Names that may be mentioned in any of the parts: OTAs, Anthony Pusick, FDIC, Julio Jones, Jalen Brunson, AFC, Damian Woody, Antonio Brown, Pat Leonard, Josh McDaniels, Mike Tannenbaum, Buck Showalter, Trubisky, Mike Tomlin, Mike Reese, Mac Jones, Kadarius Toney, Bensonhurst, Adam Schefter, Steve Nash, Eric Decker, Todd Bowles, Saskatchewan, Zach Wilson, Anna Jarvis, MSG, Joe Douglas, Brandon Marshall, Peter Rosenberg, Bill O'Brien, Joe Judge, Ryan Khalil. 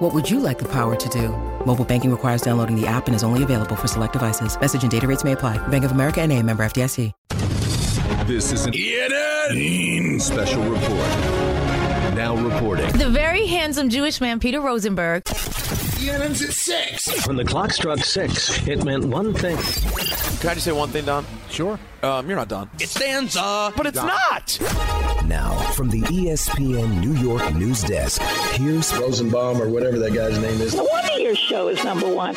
What would you like the power to do? Mobile banking requires downloading the app and is only available for select devices. Message and data rates may apply. Bank of America N.A. member FDIC. This is an ESPN special report. Now reporting. The very handsome Jewish man, Peter Rosenberg. ESPN's at 6. When the clock struck 6, it meant one thing. Can I just say one thing, Don? Sure. You're not Don. It stands up, but it's Don. Not. Now, from the ESPN New York news desk, here's Rosenbaum or whatever that guy's name is. No wonder your show is number one.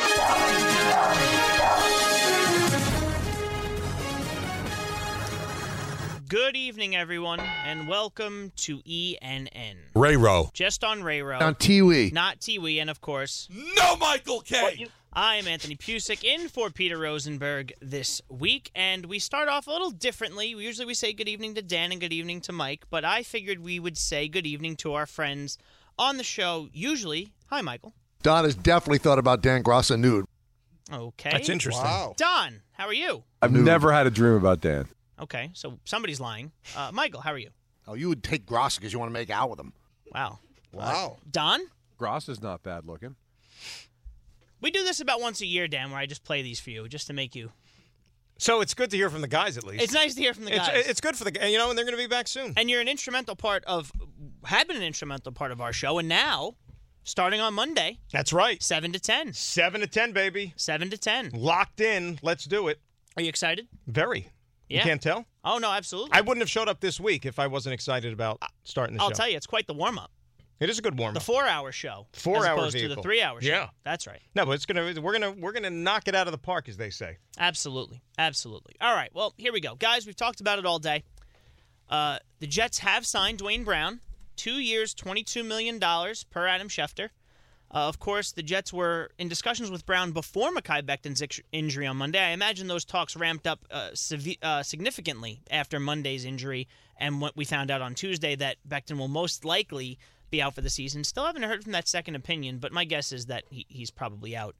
Good evening, everyone, and welcome to ENN. Ray-Ro. Just on Ray-Ro. On Tiwi. Not Tiwi, and of course... No Michael K! I'm Anthony Pusick, in for Peter Rosenberg this week, and we start off a little differently. Usually we say good evening to Dan and good evening to Mike, but I figured we would say good evening to our friends on the show, usually. Hi, Michael. Don has definitely thought about Dan Grasso nude. Okay. That's interesting. Wow. Don, how are you? I've never had a dream about Dan. Okay, so somebody's lying. Michael, how are you? Oh, you would take Gross because you want to make out with him. Wow. Wow. Don? Gross is not bad looking. We do this about once a year, Dan, where I just play these for you just to make you. So it's good to hear from the guys, at least. It's nice to hear from the guys. It's good for the guys, you know, and they're going to be back soon. And you're an instrumental part of, had been an instrumental part of our show, and now... Starting on Monday. That's right. 7 to 10. 7 to 10, baby. 7 to 10. Locked in. Let's do it. Are you excited? Very. Yeah. You can't tell? Oh, no, absolutely. I wouldn't have showed up this week if I wasn't excited about starting the show. I'll tell you, it's quite the warm-up. It is a good warm-up. The 4-hour show. 4-hour vehicle. As opposed to the 3-hour show. Yeah. That's right. No, but it's gonna. We're gonna knock it out of the park, as they say. Absolutely. Absolutely. All right, well, here we go. Guys, we've talked about it all day. The Jets have signed Dwayne Brown. 2 years, $22 million per Adam Schefter. Of course, the Jets were in discussions with Brown before Mekhi Becton's injury on Monday. I imagine those talks ramped up significantly after Monday's injury, and what we found out on Tuesday that Becton will most likely be out for the season. Still haven't heard from that second opinion, but my guess is that he's probably out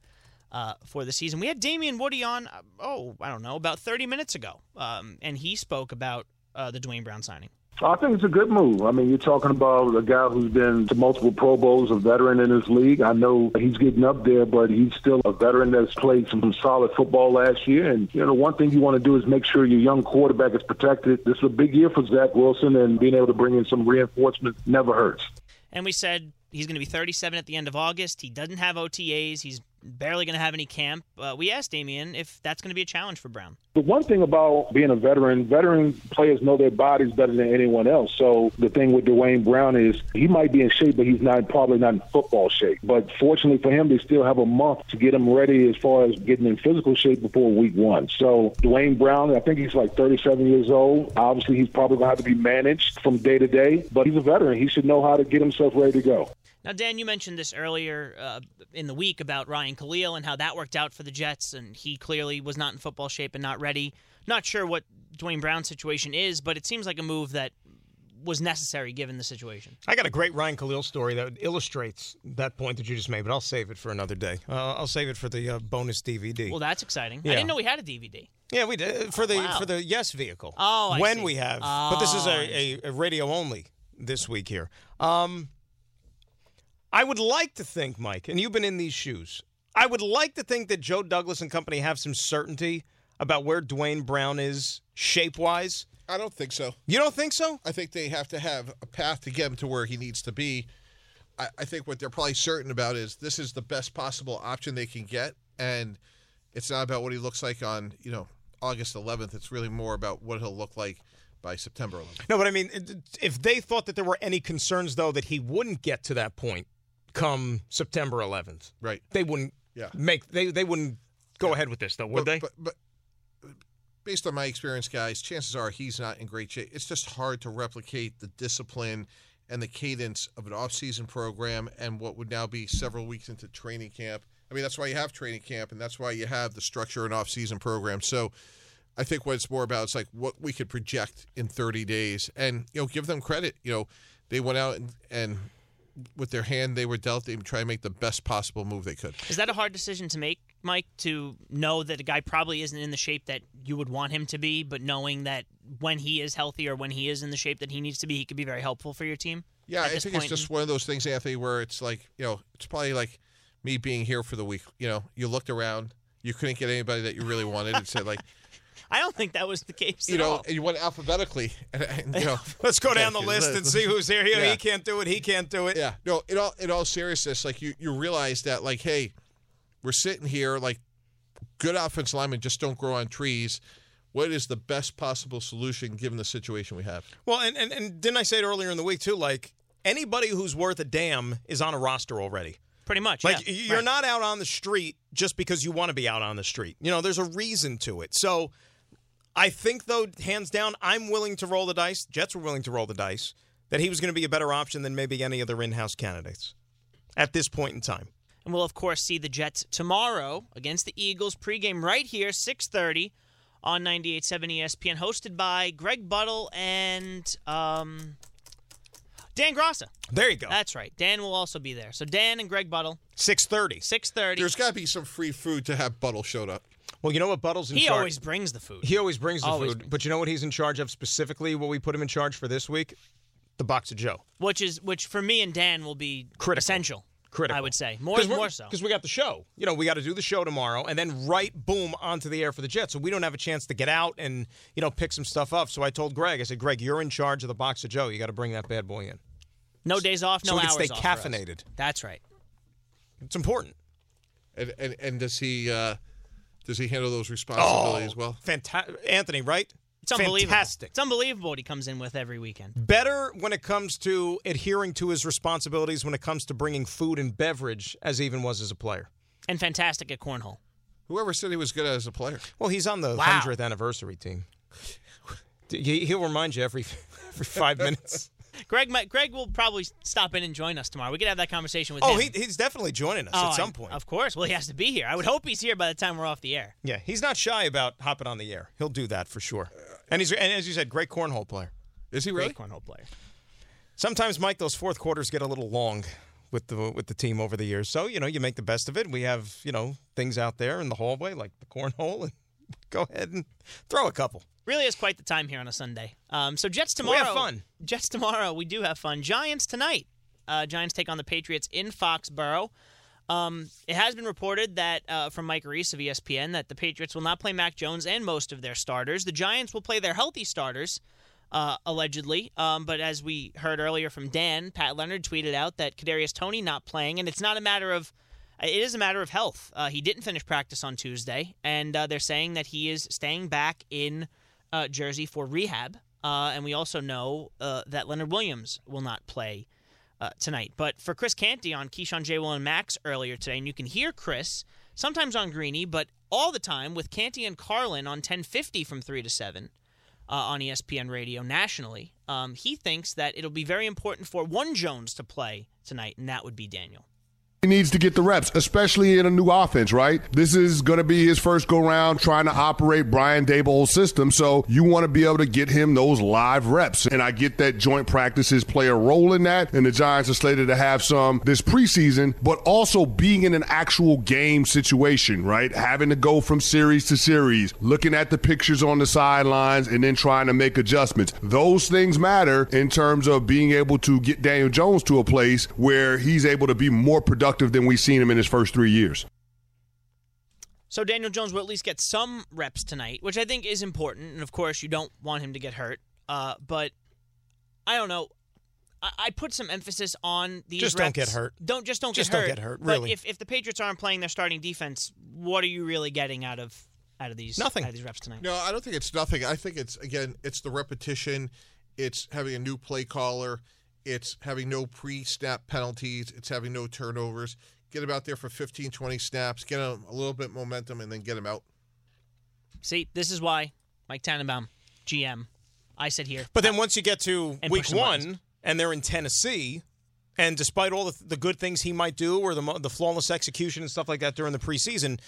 for the season. We had Damian Woody on, about 30 minutes ago, and he spoke about the Dwayne Brown signing. I think it's a good move. I mean, you're talking about a guy who's been to multiple Pro Bowls, a veteran in this league. I know he's getting up there, but he's still a veteran that's played some solid football last year. And, you know, one thing you want to do is make sure your young quarterback is protected. This is a big year for Zach Wilson, and being able to bring in some reinforcement never hurts. And we said he's going to be 37 at the end of August. He doesn't have OTAs. He's barely going to have any camp. We asked Damian if that's going to be a challenge for Brown. The one thing about being a veteran players know their bodies better than anyone else. So the thing with Dwayne Brown is he might be in shape, but he's probably not in football shape. But fortunately for him, they still have a month to get him ready as far as getting in physical shape before week one. So Dwayne Brown, I think he's like 37 years old. Obviously, he's probably going to have to be managed from day to day, but he's a veteran. He should know how to get himself ready to go. Now, Dan, you mentioned this earlier in the week about Ryan Khalil and how that worked out for the Jets, and he clearly was not in football shape and not ready. Not sure what Dwayne Brown's situation is, but it seems like a move that was necessary given the situation. I got a great Ryan Khalil story that illustrates that point that you just made, but I'll save it for another day. I'll save it for the bonus DVD. Well, that's exciting. Yeah. I didn't know we had a DVD. Yeah, we did for the Yes vehicle. Oh, I see. When we have. Oh, but this is a radio only this week here. I would like to think, Mike, and you've been in these shoes, I would like to think that Joe Douglas and company have some certainty about where Dwayne Brown is shape-wise. I don't think so. You don't think so? I think they have to have a path to get him to where he needs to be. I think what they're probably certain about is this is the best possible option they can get, and it's not about what he looks like on, August 11th. It's really more about what he'll look like by September 11th. No, but I mean, if they thought that there were any concerns, though, that he wouldn't get to that point, come September 11th. Right. They wouldn't go ahead with this, though, would they? But based on my experience, guys, chances are he's not in great shape. It's just hard to replicate the discipline and the cadence of an off-season program and what would now be several weeks into training camp. I mean, that's why you have training camp, and that's why you have the structure and off-season program. So I think what it's more about is like what we could project in 30 days. And, you know, give them credit. You know, they went out and with their hand they were dealt, they would try to make the best possible move they could. Is that a hard decision to make, Mike, to know that a guy probably isn't in the shape that you would want him to be, but knowing that when he is healthy or when he is in the shape that he needs to be, he could be very helpful for your team? Yeah, I think it's just one of those things, Anthony, where it's like, you know, it's probably like me being here for the week. You know, you looked around, you couldn't get anybody that you really wanted and said, like, I don't think that was the case. You know, and you went alphabetically. And, you know, let's go down the list and see who's here. Yeah. He can't do it. He can't do it. Yeah. No. In all seriousness, like you realize that, like, hey, we're sitting here, like, good offensive linemen just don't grow on trees. What is the best possible solution given the situation we have? Well, and didn't I say it earlier in the week too? Like, anybody who's worth a damn is on a roster already. Pretty much, like, yeah. You're right. Not out on the street just because you want to be out on the street. You know, there's a reason to it. So I think, though, hands down, I'm willing to roll the dice. Jets were willing to roll the dice that he was going to be a better option than maybe any other in-house candidates at this point in time. And we'll, of course, see the Jets tomorrow against the Eagles. Pregame right here, 6:30 on 98.7 ESPN, hosted by Greg Buttle and Dan Grasso. There you go. That's right. Dan will also be there. So Dan and Greg Buttle. 6:30. 6:30. There's got to be some free food to have Buttle showed up. Well, you know what Buttle's in charge? He always brings the food. He always brings the food. But you know what he's in charge of specifically, what we put him in charge for this week? The Box of Joe. Which for me and Dan will be essential. Critical. I would say. More so. Because we got the show. You know, we got to do the show tomorrow and then right, boom, onto the air for the Jets. So we don't have a chance to get out and, you know, pick some stuff up. So I told Greg, I said, Greg, you're in charge of the Box of Joe. You got to bring that bad boy in. No days off, no hours off. So we can stay caffeinated. That's right. It's important. And does he handle those responsibilities well? Fantastic. Anthony, right? It's unbelievable. Fantastic. It's unbelievable what he comes in with every weekend. Better when it comes to adhering to his responsibilities when it comes to bringing food and beverage as even was as a player. And fantastic at cornhole. Whoever said he was good as a player? Well, he's on the 100th anniversary team. He'll remind you every 5 minutes. Greg will probably stop in and join us tomorrow. We could have that conversation with him. He's definitely joining us at some point. Of course. Well, he has to be here. I would hope he's here by the time we're off the air. Yeah, he's not shy about hopping on the air. He'll do that for sure. And as you said, great cornhole player. Is he really? Great cornhole player. Sometimes, Mike, those fourth quarters get a little long with the team over the years. So, you know, you make the best of it. We have, you know, things out there in the hallway like the cornhole. And go ahead and throw a couple. Really is quite the time here on a Sunday. So Jets tomorrow. We have fun. Jets tomorrow. We do have fun. Giants tonight. Giants take on the Patriots in Foxborough. It has been reported that from Mike Reese of ESPN that the Patriots will not play Mac Jones and most of their starters. The Giants will play their healthy starters, allegedly. But as we heard earlier from Dan, Pat Leonard tweeted out that Kadarius Toney not playing, and it is a matter of health. He didn't finish practice on Tuesday, and they're saying that he is staying back in Jersey for rehab. And we also know that Leonard Williams will not play tonight. But for Chris Canty on Keyshawn, J. Will, and Max earlier today, and you can hear Chris sometimes on Greeny, but all the time with Canty and Carlin on 1050 from 3 to 7 on ESPN Radio nationally, he thinks that it'll be very important for one Jones to play tonight, and that would be Daniel. He needs to get the reps, especially in a new offense, right? This is going to be his first go-round trying to operate Brian Daboll's system, so you want to be able to get him those live reps. And I get that joint practices play a role in that, and the Giants are slated to have some this preseason, but also being in an actual game situation, right? Having to go from series to series, looking at the pictures on the sidelines, and then trying to make adjustments. Those things matter in terms of being able to get Daniel Jones to a place where he's able to be more productive than we've seen him in his first 3 years. So Daniel Jones will at least get some reps tonight, which I think is important. And, of course, you don't want him to get hurt. But I don't know. I put some emphasis on these reps. Just don't get hurt. Just don't get hurt, really. But if the Patriots aren't playing their starting defense, what are you really getting out of these reps tonight? No, I don't think it's nothing. I think it's, again, it's the repetition. It's having a new play caller. It's having no pre-snap penalties. It's having no turnovers. Get him out there for 15, 20 snaps. Get him a little bit of momentum and then get him out. See, this is why Mike Tannenbaum, GM, I sit here. But then once you get to week one and they're in Tennessee, and despite all the good things he might do or the flawless execution and stuff like that during the preseason,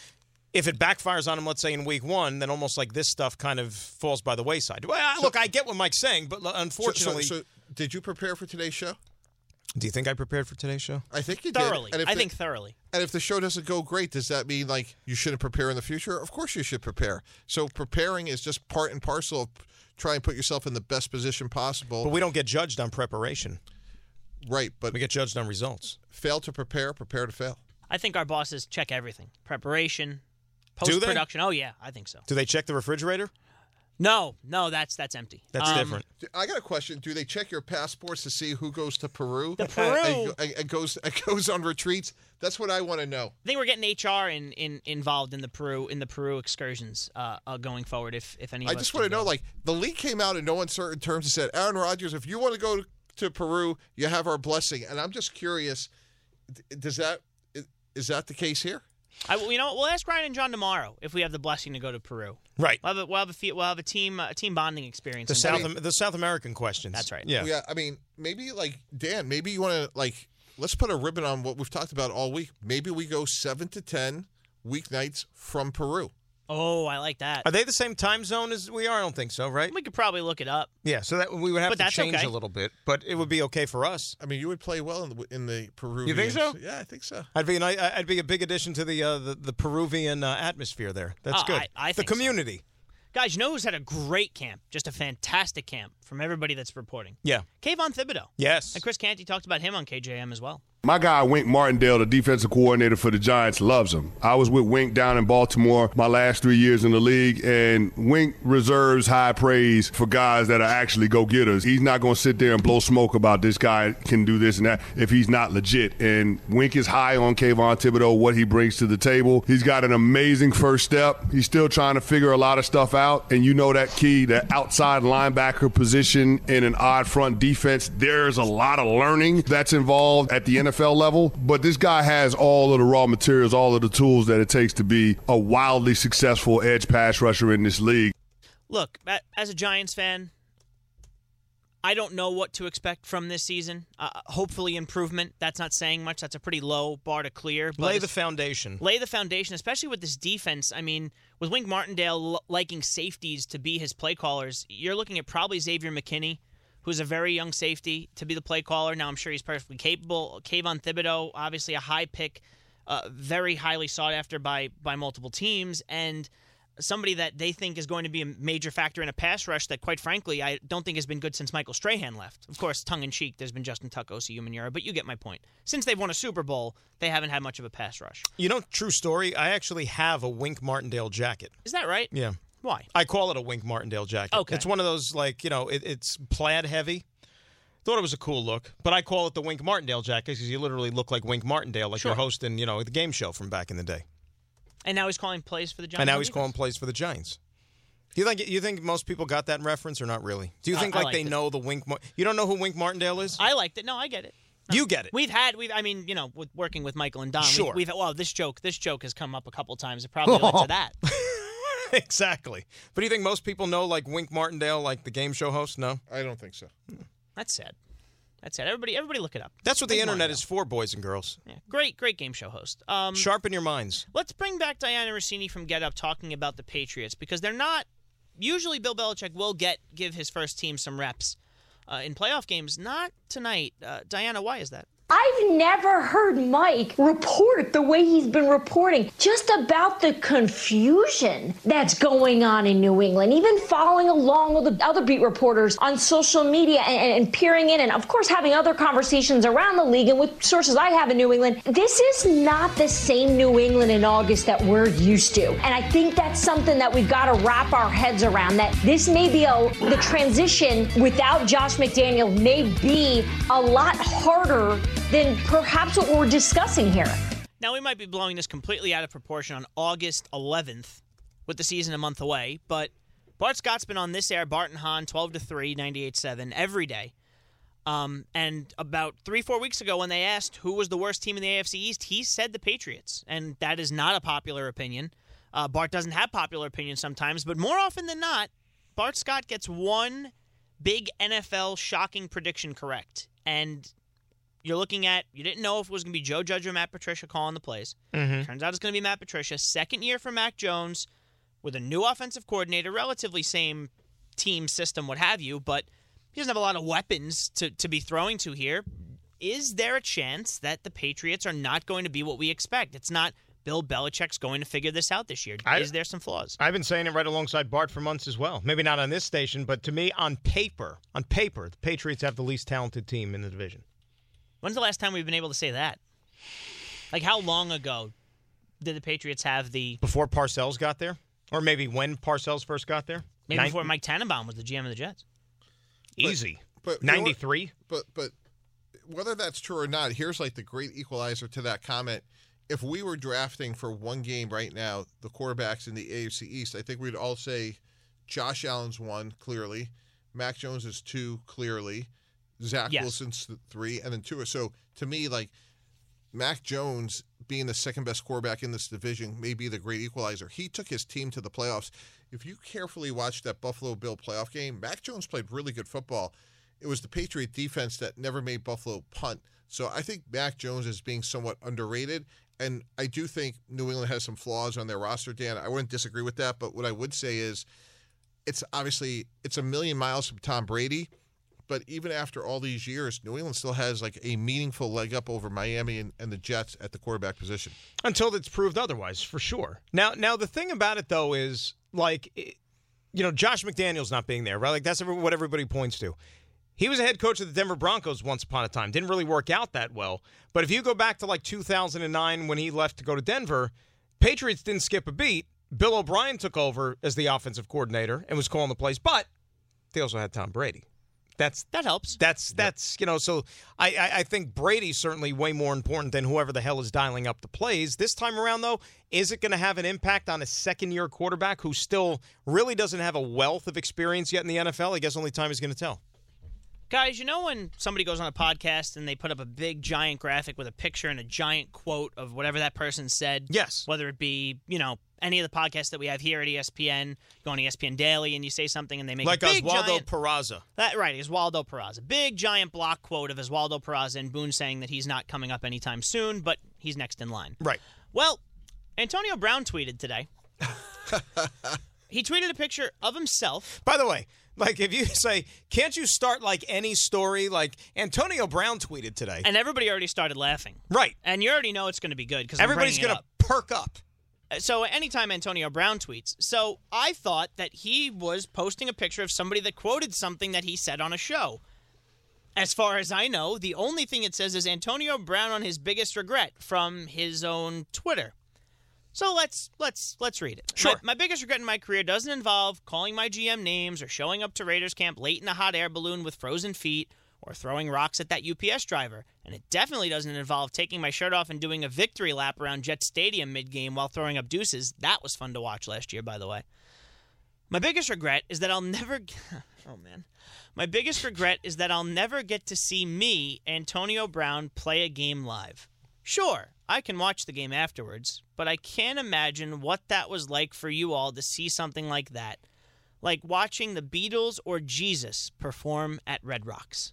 if it backfires on him, let's say, in week one, then almost like this stuff kind of falls by the wayside. Well, look, I get what Mike's saying, but unfortunately... So did you prepare for today's show? Do you think I prepared for today's show? I think you did. Thoroughly. I think thoroughly. And if the show doesn't go great, does that mean, like, you shouldn't prepare in the future? Of course you should prepare. So preparing is just part and parcel of trying to put yourself in the best position possible. But we don't get judged on preparation. Right, but... We get judged on results. Fail to prepare, prepare to fail. I think our bosses check everything. Preparation, post-production. Oh, yeah, I think so. Do they check the refrigerator? No, that's empty. That's different. I got a question. Do they check your passports to see who goes to Peru? Peru and goes on retreats. That's what I want to know. I think we're getting HR involved in the Peru excursions going forward. If any, I just want to know. Like the league came out in no uncertain terms and said, Aaron Rodgers, if you want to go to Peru, you have our blessing. And I'm just curious, is that the case here? We'll ask Ryan and John tomorrow if we have the blessing to go to Peru. Right. We'll have a team bonding experience. The South American questions. That's right. Yeah. Yeah. I mean, maybe like Dan. Maybe you want to like let's put a ribbon on what we've talked about all week. Maybe we go 7 to 10 weeknights from Peru. Oh, I like that. Are they the same time zone as we are? I don't think so, right? We could probably look it up. Yeah, so that we would have to change a little bit, but it would be okay for us. I mean, you would play well in the Peruvian. You think so? Yeah, I think so. I'd be a big addition to the Peruvian atmosphere there. That's good. I think the community. So. Guys, you know who's had a great camp, just a fantastic camp from everybody that's reporting? Yeah. Kayvon Thibodeau. Yes. And Chris Canty talked about him on KJM as well. My guy, Wink Martindale, the defensive coordinator for the Giants, loves him. I was with Wink down in Baltimore my last 3 years in the league, and Wink reserves high praise for guys that are actually go-getters. He's not going to sit there and blow smoke about this guy can do this and that if he's not legit. And Wink is high on Kayvon Thibodeau, what he brings to the table. He's got an amazing first step. He's still trying to figure a lot of stuff out, and you know that key, that outside linebacker position in an odd front defense, there's a lot of learning that's involved at the NFL level, but this guy has all of the raw materials, all of the tools that it takes to be a wildly successful edge pass rusher in this league. Look, as a Giants fan, I don't know what to expect from this season. Hopefully improvement. That's not saying much. That's a pretty low bar to clear. But lay the foundation. Lay the foundation, especially with this defense. I mean, with Wink Martindale liking safeties to be his play callers, you're looking at probably Xavier McKinney, who's a very young safety, to be the play caller. Now, I'm sure he's perfectly capable. Kayvon Thibodeau, obviously a high pick, very highly sought after by multiple teams, and somebody that they think is going to be a major factor in a pass rush that, quite frankly, I don't think has been good since Michael Strahan left. Of course, tongue-in-cheek, there's been Justin Tuck, OCU Manura, but you get my point. Since they've won a Super Bowl, they haven't had much of a pass rush. You know, true story, I actually have a Wink Martindale jacket. Is that right? Yeah. Why? I call it a Wink Martindale jacket. Okay. It's one of those, like, you know, it's plaid heavy. Thought it was a cool look, but I call it the Wink Martindale jacket because you literally look like Wink Martindale, like you're hosting, you know, the game show from back in the day. And now he's calling plays for the Giants. Calling plays for the Giants. You think most people got that reference or not really? Do you think they know the Wink? You don't know who Wink Martindale is? I liked it. No, I get it. No. You get it. With working with Michael and Don. Sure. This joke has come up a couple times. It probably led to that. Exactly. But do you think most people know, like, Wink Martindale, like the game show host? No? I don't think so. That's sad. Everybody look it up. That's what the internet is for, boys and girls. Yeah. Great game show host. Sharpen your minds. Let's bring back Diana Rossini from Get Up talking about the Patriots, because they're not... Usually Bill Belichick will give his first team some reps in playoff games. Not tonight. Diana, why is that? I've never heard Mike report the way he's been reporting, just about the confusion that's going on in New England, even following along with the other beat reporters on social media and peering in and, of course, having other conversations around the league and with sources I have in New England. This is not the same New England in August that we're used to. And I think that's something that we've got to wrap our heads around, that this may be the transition without Josh McDaniels may be a lot harder than perhaps what we're discussing here. Now, we might be blowing this completely out of proportion on August 11th with the season a month away, but Bart Scott's been on this air, Bart and Hahn, 12 to 3, 98.7, every day. And about 3-4 weeks ago when they asked who was the worst team in the AFC East, he said the Patriots, and that is not a popular opinion. Bart doesn't have popular opinions sometimes, but more often than not, Bart Scott gets one big NFL shocking prediction correct, and... you're looking at, you didn't know if it was going to be Joe Judge or Matt Patricia calling the plays. Mm-hmm. Turns out it's going to be Matt Patricia. Second year for Mac Jones with a new offensive coordinator, relatively same team system, what have you, but he doesn't have a lot of weapons to be throwing to here. Is there a chance that the Patriots are not going to be what we expect? It's not Bill Belichick's going to figure this out this year. Is there some flaws? I've been saying it right alongside Bart for months as well. Maybe not on this station, but to me, on paper, the Patriots have the least talented team in the division. When's the last time we've been able to say that? Like, how long ago did the Patriots have the... Before Parcells got there? Or maybe when Parcells first got there? Maybe before Mike Tannenbaum was the GM of the Jets. Easy. But 93? But whether that's true or not, here's like the great equalizer to that comment. If we were drafting for one game right now, the quarterbacks in the AFC East, I think we'd all say Josh Allen's one, clearly. Mac Jones is two, clearly. Zach Wilson's three, and then two. So to me, like, Mac Jones being the second best quarterback in this division may be the great equalizer. He took his team to the playoffs. If you carefully watch that Buffalo Bill playoff game, Mac Jones played really good football. It was the Patriot defense that never made Buffalo punt. So I think Mac Jones is being somewhat underrated, and I do think New England has some flaws on their roster, Dan. I wouldn't disagree with that, but what I would say is it's a million miles from Tom Brady. But even after all these years, New England still has like a meaningful leg up over Miami and the Jets at the quarterback position. Until it's proved otherwise, for sure. Now the thing about it, though, is Josh McDaniels not being there, right? Like, that's what everybody points to. He was a head coach of the Denver Broncos once upon a time. Didn't really work out that well. But if you go back to like 2009 when he left to go to Denver, Patriots didn't skip a beat. Bill O'Brien took over as the offensive coordinator and was calling the plays, but they also had Tom Brady. That helps. So I think Brady's certainly way more important than whoever the hell is dialing up the plays. This time around, though, is it going to have an impact on a second-year quarterback who still really doesn't have a wealth of experience yet in the NFL? I guess only time is going to tell. Guys, you know when somebody goes on a podcast and they put up a big, giant graphic with a picture and a giant quote of whatever that person said? Yes. Whether it be, any of the podcasts that we have here at ESPN, go on ESPN Daily and you say something and they make like a big giant... Like Oswaldo Peraza. Right, Oswaldo Peraza. Big, giant block quote of Oswaldo Peraza and Boone saying that he's not coming up anytime soon, but he's next in line. Right. Well, Antonio Brown tweeted today. He tweeted a picture of himself. By the way... Like, if you say, can't you start, like, any story? Like, Antonio Brown tweeted today. And everybody already started laughing. Right. And you already know it's going to be good because everybody's going to perk up. So, anytime Antonio Brown tweets. So, I thought that he was posting a picture of somebody that quoted something that he said on a show. As far as I know, the only thing it says is Antonio Brown on his biggest regret from his own Twitter. So let's read it. Sure. My biggest regret in my career doesn't involve calling my GM names or showing up to Raiders camp late in a hot air balloon with frozen feet or throwing rocks at that UPS driver. And it definitely doesn't involve taking my shirt off and doing a victory lap around Jet Stadium mid-game while throwing up deuces. That was fun to watch last year, by the way. My biggest regret is that I'll never... Oh, man. My biggest regret is that I'll never get to see me, Antonio Brown, play a game live. Sure, I can watch the game afterwards, but I can't imagine what that was like for you all to see something like that, like watching the Beatles or Jesus perform at Red Rocks.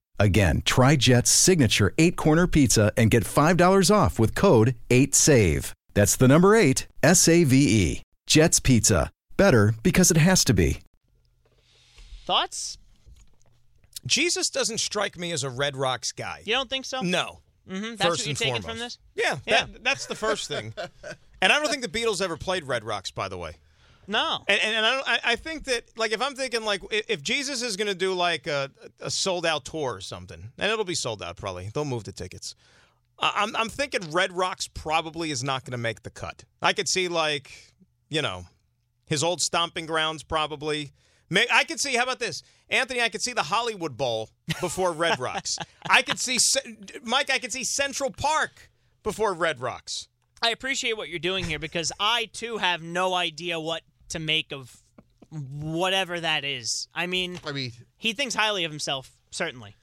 Again, try Jet's signature 8-corner pizza and get $5 off with code 8SAVE. That's the number 8, SAVE. Jet's Pizza. Better because it has to be. Thoughts? Jesus doesn't strike me as a Red Rocks guy. You don't think so? No. Mm-hmm. That's what you're taking from this? Yeah. That's the first thing. And I don't think the Beatles ever played Red Rocks, by the way. No. And I think that, like, if I'm thinking, like, if Jesus is going to do, like, a sold-out tour or something, and it'll be sold out probably. They'll move the tickets. I'm thinking Red Rocks probably is not going to make the cut. I could see, like, his old stomping grounds probably. I could see, how about this? Anthony, I could see the Hollywood Bowl before Red Rocks. I could see, Mike, Central Park before Red Rocks. I appreciate what you're doing here because I, too, have no idea what to make of whatever that is. I mean, he thinks highly of himself, certainly.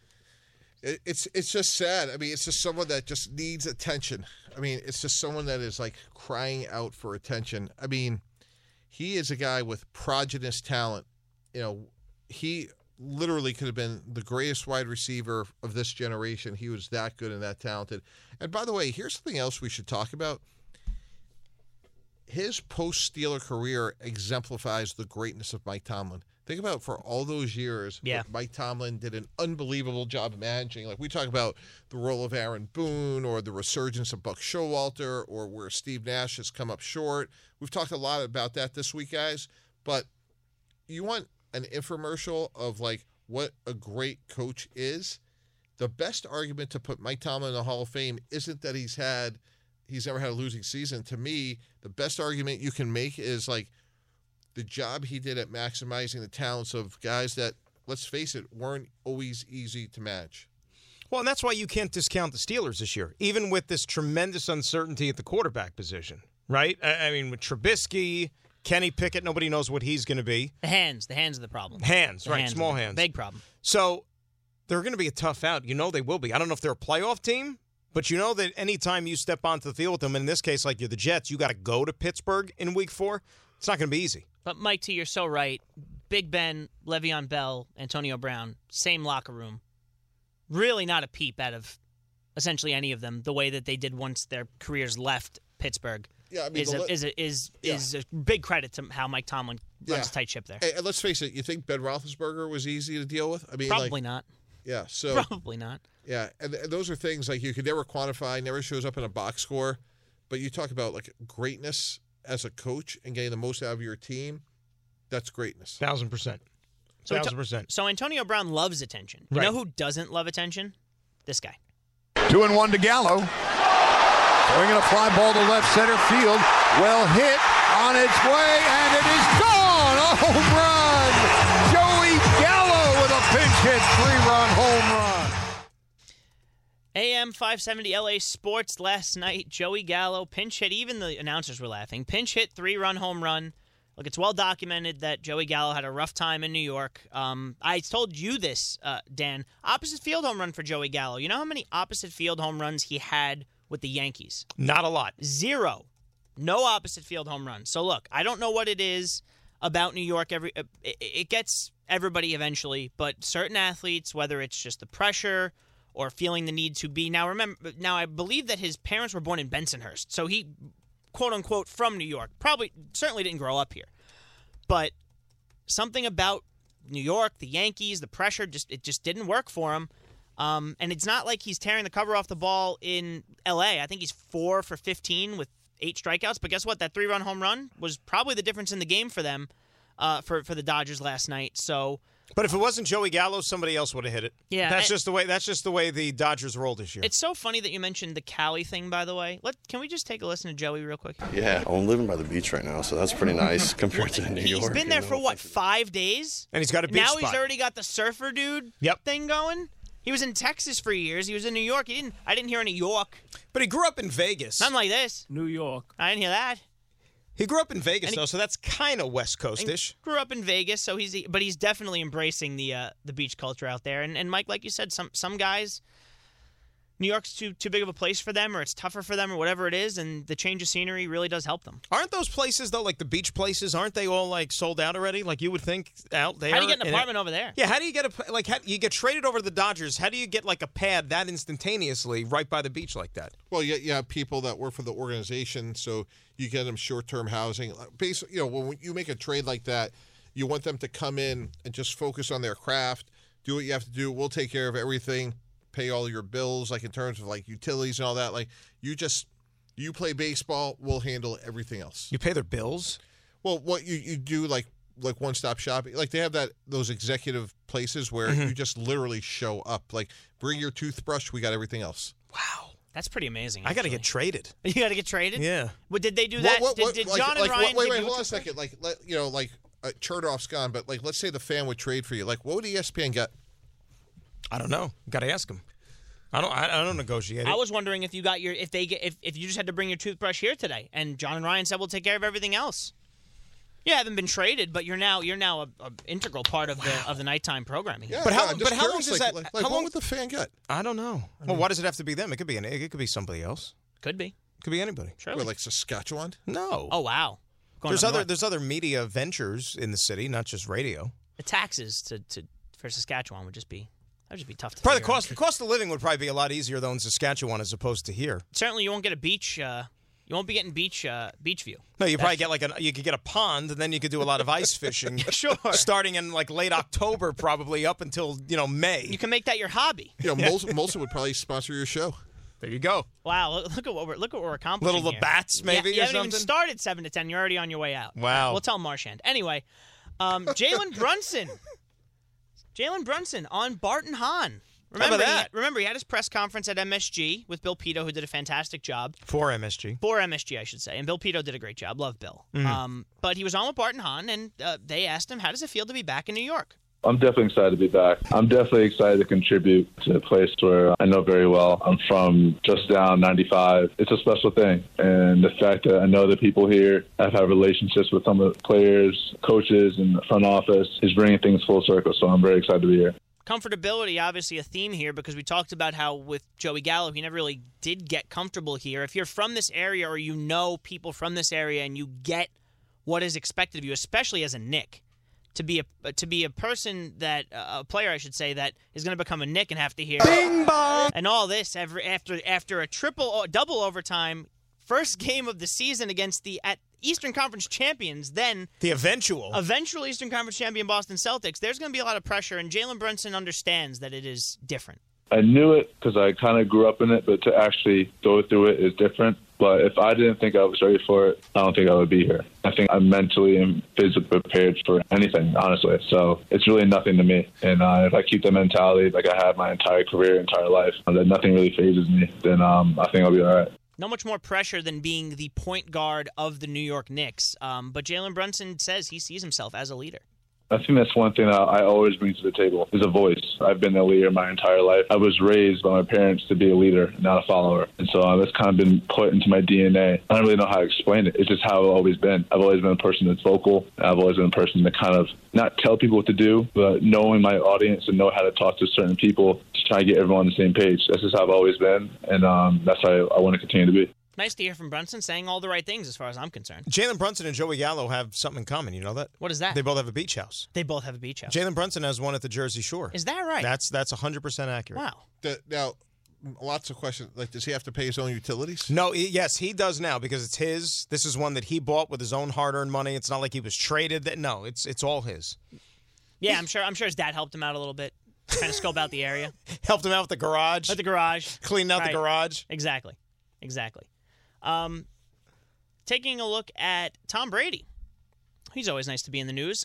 It's just sad. I mean, it's just someone that just needs attention. I mean, it's just someone that is, like, crying out for attention. I mean, he is a guy with prodigious talent. You know, he literally could have been the greatest wide receiver of this generation. He was that good and that talented. And by the way, here's something else we should talk about. His post-Steeler career exemplifies the greatness of Mike Tomlin. Think about for all those years, Mike Tomlin did an unbelievable job managing. Like, we talk about the role of Aaron Boone or the resurgence of Buck Showalter or where Steve Nash has come up short. We've talked a lot about that this week, guys. But you want an infomercial of, like, what a great coach is? The best argument to put Mike Tomlin in the Hall of Fame isn't that he's never had a losing season. To me, the best argument you can make is, like, the job he did at maximizing the talents of guys that, let's face it, weren't always easy to match. Well, and that's why you can't discount the Steelers this year, even with this tremendous uncertainty at the quarterback position, right? I mean, with Trubisky, Kenny Pickett, nobody knows what he's going to be. The hands are the problem. Hands, right, small hands. Big problem. So they're going to be a tough out. You know they will be. I don't know if they're a playoff team, but you know that any time you step onto the field with them, in this case, like you're the Jets, you got to go to Pittsburgh in week 4. It's not going to be easy. But, Mike T., you're so right. Big Ben, Le'Veon Bell, Antonio Brown, same locker room. Really not a peep out of essentially any of them the way that they did once their careers left Pittsburgh. Yeah, I mean, is a big credit to how Mike Tomlin runs a tight ship there. And let's face it, you think Ben Roethlisberger was easy to deal with? I mean, probably not. Yeah, so probably not. Yeah, and those are things like you could never quantify, never shows up in a box score, but you talk about like greatness as a coach and getting the most out of your team, that's greatness. 1,000%. 1,000%. So Antonio Brown loves attention. You know who doesn't love attention? This guy. 2-1 to Gallo. Throwing in a fly ball to left center field. Well hit on its way, and it is gone. A home run. Joey Gallo with a pinch hit, 3-run home run. AM 570 LA Sports last night, Joey Gallo, pinch hit. Even the announcers were laughing. Pinch hit, 3-run home run. Look, it's well documented that Joey Gallo had a rough time in New York. I told you this, Dan. Opposite field home run for Joey Gallo. You know how many opposite field home runs he had with the Yankees? Not a lot. 0. No opposite field home runs. So, look, I don't know what it is about New York. It gets everybody eventually, but certain athletes, whether it's just the pressure or feeling the need to be. Now, I believe that his parents were born in Bensonhurst, so he, quote-unquote, from New York. Certainly didn't grow up here. But something about New York, the Yankees, the pressure, it just didn't work for him. And it's not like he's tearing the cover off the ball in L.A. I think he's 4 for 15 with 8 strikeouts. But guess what? That 3-run home run was probably the difference in the game for them, for the Dodgers last night. So... But if it wasn't Joey Gallo, somebody else would have hit it. Yeah, that's just the way the Dodgers rolled this year. It's so funny that you mentioned the Cali thing, by the way. Can we just take a listen to Joey real quick? Yeah, I'm living by the beach right now, so that's pretty nice compared to New York. He's been there for, what, 5 days? And he's got a beach spot. Now he's already got the surfer dude thing going. He was in Texas for years. He was in New York. I didn't hear any York. But he grew up in Vegas. Nothing like this. New York. I didn't hear that. He grew up in Vegas, though, so that's kind of West Coast-ish. Grew up in Vegas, so he's definitely embracing the beach culture out there. And Mike, like you said, some guys, New York's too big of a place for them, or it's tougher for them, or whatever it is, and the change of scenery really does help them. Aren't those places, though, like the beach places, aren't they all, like, sold out already? Like, you would think out there. How do you get an apartment over there? Yeah, how do you get you get traded over to the Dodgers. How do you get, like, a pad that instantaneously right by the beach like that? Well, you have people that work for the organization, so you get them short-term housing. Basically, you know, when you make a trade like that, you want them to come in and just focus on their craft, do what you have to do. We'll take care of everything. Pay all your bills, like in terms of like utilities and all that. Like you play baseball, we'll handle everything else. You pay their bills? Well, what you do like one-stop shopping. Like they have those executive places where you just literally show up. Like bring your toothbrush, we got everything else. Wow. That's pretty amazing. Actually. I got to get traded. You got to get traded? Yeah. But did they do that? Did John and Ryan? Wait, hold on a second. Like Chertoff's gone, but like let's say the fan would trade for you. Like what would ESPN get? I don't know. Got to ask him. I don't negotiate it. I was wondering if you got your if you just had to bring your toothbrush here today, and John and Ryan said we'll take care of everything else. You haven't been traded, but you're now an integral part of the nighttime programming. Yeah, but how long does that? How long would the fan get? I don't know. Well, why does it have to be them? It could be somebody else. Could be. Could be anybody. Sure. Like Saskatchewan? No. Oh wow. There's other media ventures in the city, not just radio. The taxes for Saskatchewan would just be. That would just be tough to probably the cost of living would probably be a lot easier, though, in Saskatchewan as opposed to here. Certainly you won't get a beach. You won't be getting beach view. No, you probably get you could get a pond, and then you could do a lot of ice fishing. Sure. Starting in late October probably up until, May. You can make that your hobby. Molson would probably sponsor your show. There you go. Wow, look at what we're accomplishing. Little the bats maybe or something. You haven't even started 7 to 10, you're already on your way out. Wow. We'll tell Marchand. Anyway, Jalen Brunson. Jalen Brunson on Barton Hahn. Remember, he had his press conference at MSG with Bill Pito, who did a fantastic job. For MSG, I should say. And Bill Pito did a great job. Love Bill. Mm-hmm. But he was on with Barton Hahn, and they asked him, how does it feel to be back in New York? I'm definitely excited to be back. I'm definitely excited to contribute to a place where I know very well. I'm from just down 95. It's a special thing. And the fact that I know the people here, I've had relationships with some of the players, coaches, and the front office is bringing things full circle. So I'm very excited to be here. Comfortability, obviously a theme here, because we talked about how with Joey Gallo, he never really did get comfortable here. If you're from this area or you know people from this area and you get what is expected of you, especially as a Knick, to be a person that a player, I should say, that is going to become a Knick and have to hear Bing bong and all this after a double overtime first game of the season against the Eastern Conference champions, then the eventual Eastern Conference champion Boston Celtics. There's going to be a lot of pressure, and Jalen Brunson understands that it is different. I knew it because I kind of grew up in it, but to actually go through it is different. But if I didn't think I was ready for it, I don't think I would be here. I think I'm mentally and physically prepared for anything, honestly. So it's really nothing to me. And if I keep the mentality like I have my entire career, entire life, that nothing really phases me, then I think I'll be all right. Not much more pressure than being the point guard of the New York Knicks. But Jalen Brunson says he sees himself as a leader. I think that's one thing I always bring to the table is a voice. I've been a leader my entire life. I was raised by my parents to be a leader, not a follower. And so that's kind of been put into my DNA. I don't really know how to explain it. It's just how I've always been. I've always been a person that's vocal. I've always been a person that kind of not tell people what to do, but knowing my audience and know how to talk to certain people to try to get everyone on the same page. That's just how I've always been. And that's how I want to continue to be. Nice to hear from Brunson saying all the right things as far as I'm concerned. Jalen Brunson and Joey Gallo have something in common. You know that? What is that? They both have a beach house. Jalen Brunson has one at the Jersey Shore. Is that right? That's 100% accurate. Wow. Now, lots of questions. Does he have to pay his own utilities? No. Yes, he does now because it's his. This is one that he bought with his own hard-earned money. It's not like he was traded. No, it's all his. Yeah, I'm sure his dad helped him out a little bit, trying to scope out the area. Helped him out with the garage. Cleaned out the garage. Exactly. Taking a look at Tom Brady. He's always nice to be in the news.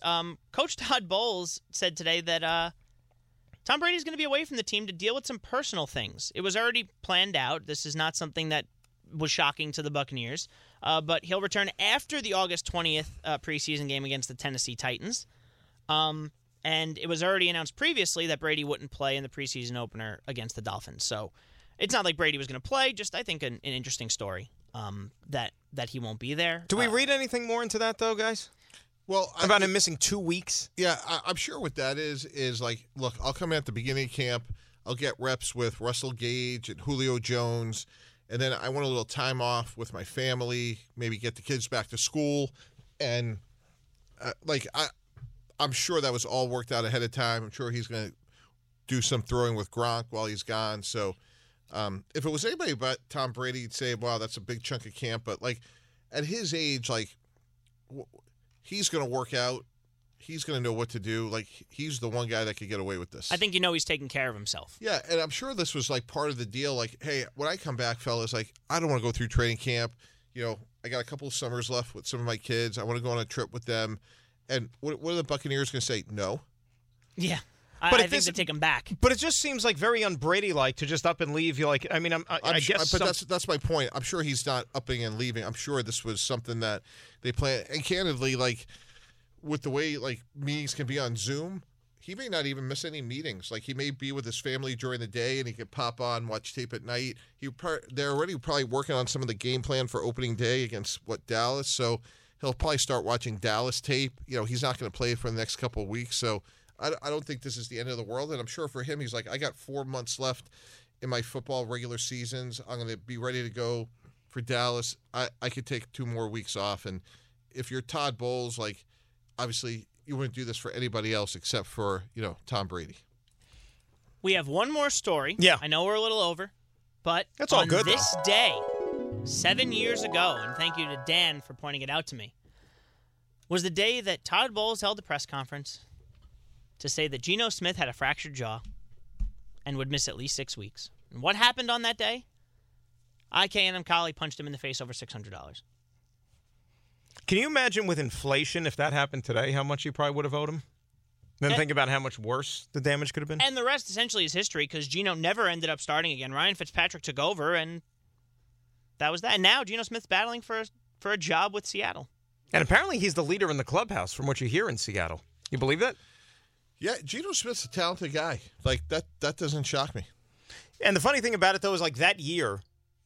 Coach Todd Bowles said today that Tom Brady's going to be away from the team to deal with some personal things. It was already planned out. This is not something that was shocking to the Buccaneers. But he'll return after the August 20th preseason game against the Tennessee Titans. And it was already announced previously that Brady wouldn't play in the preseason opener against the Dolphins. So it's not like Brady was going to play. Just I think an interesting story. That he won't be there. Do we read anything more into that, though, guys? Well, about him missing 2 weeks? Yeah, I'm sure what that is look, I'll come in at the beginning of camp. I'll get reps with Russell Gage and Julio Jones, and then I want a little time off with my family, maybe get the kids back to school, and I'm sure that was all worked out ahead of time. I'm sure he's going to do some throwing with Gronk while he's gone, so... if it was anybody but Tom Brady, you'd say, wow, that's a big chunk of camp. But, at his age, he's going to work out. He's going to know what to do. He's the one guy that could get away with this. I think he's taking care of himself. Yeah, and I'm sure this was, part of the deal. Hey, when I come back, fellas, I don't want to go through training camp. I got a couple of summers left with some of my kids. I want to go on a trip with them. And what are the Buccaneers going to say? No. Yeah. But I think they take him back. But it just seems very un-Brady-like to just up and leave. I guess. But that's my point. I'm sure he's not upping and leaving. I'm sure this was something that they planned. And candidly, with the way meetings can be on Zoom, he may not even miss any meetings. Like, he may be with his family during the day, and he could pop on, watch tape at night. They're already probably working on some of the game plan for opening day against, Dallas. So he'll probably start watching Dallas tape. You know, he's not going to play for the next couple of weeks. So I don't think this is the end of the world. And I'm sure for him, he's like, I got 4 months left in my football regular seasons. I'm going to be ready to go for Dallas. I could take 2 more weeks off. And if you're Todd Bowles, like, obviously you wouldn't do this for anybody else except for, you know, Tom Brady. We have one more story. Yeah. I know we're a little over, but that's all good. This day, 7 years ago, and thank you to Dan for pointing it out to me, was the day that Todd Bowles held a press conference to say that Geno Smith had a fractured jaw and would miss at least 6 weeks. And what happened on that day? IK and Mkali punched him in the face over $600. Can you imagine with inflation, if that happened today, how much you probably would have owed him? Then think about how much worse the damage could have been. And the rest essentially is history, because Geno never ended up starting again. Ryan Fitzpatrick took over, and that was that. And now Geno Smith's battling for a job with Seattle. And apparently he's the leader in the clubhouse from what you hear in Seattle. You believe that? Yeah, Geno Smith's a talented guy. Like, that doesn't shock me. And the funny thing about it, though, is like that year,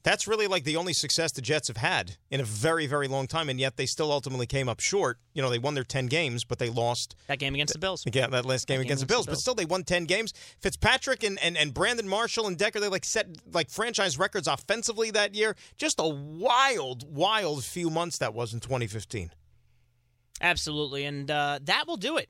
that's really like the only success the Jets have had in a very, very long time, and yet they still ultimately came up short. You know, they won their 10 games, but they lost. That game against the Bills. Yeah, that last game against the Bills. But still, they won 10 games. Fitzpatrick and Brandon Marshall and Decker, they like set like franchise records offensively that year. Just a wild, wild few months that was in 2015. Absolutely, and that will do it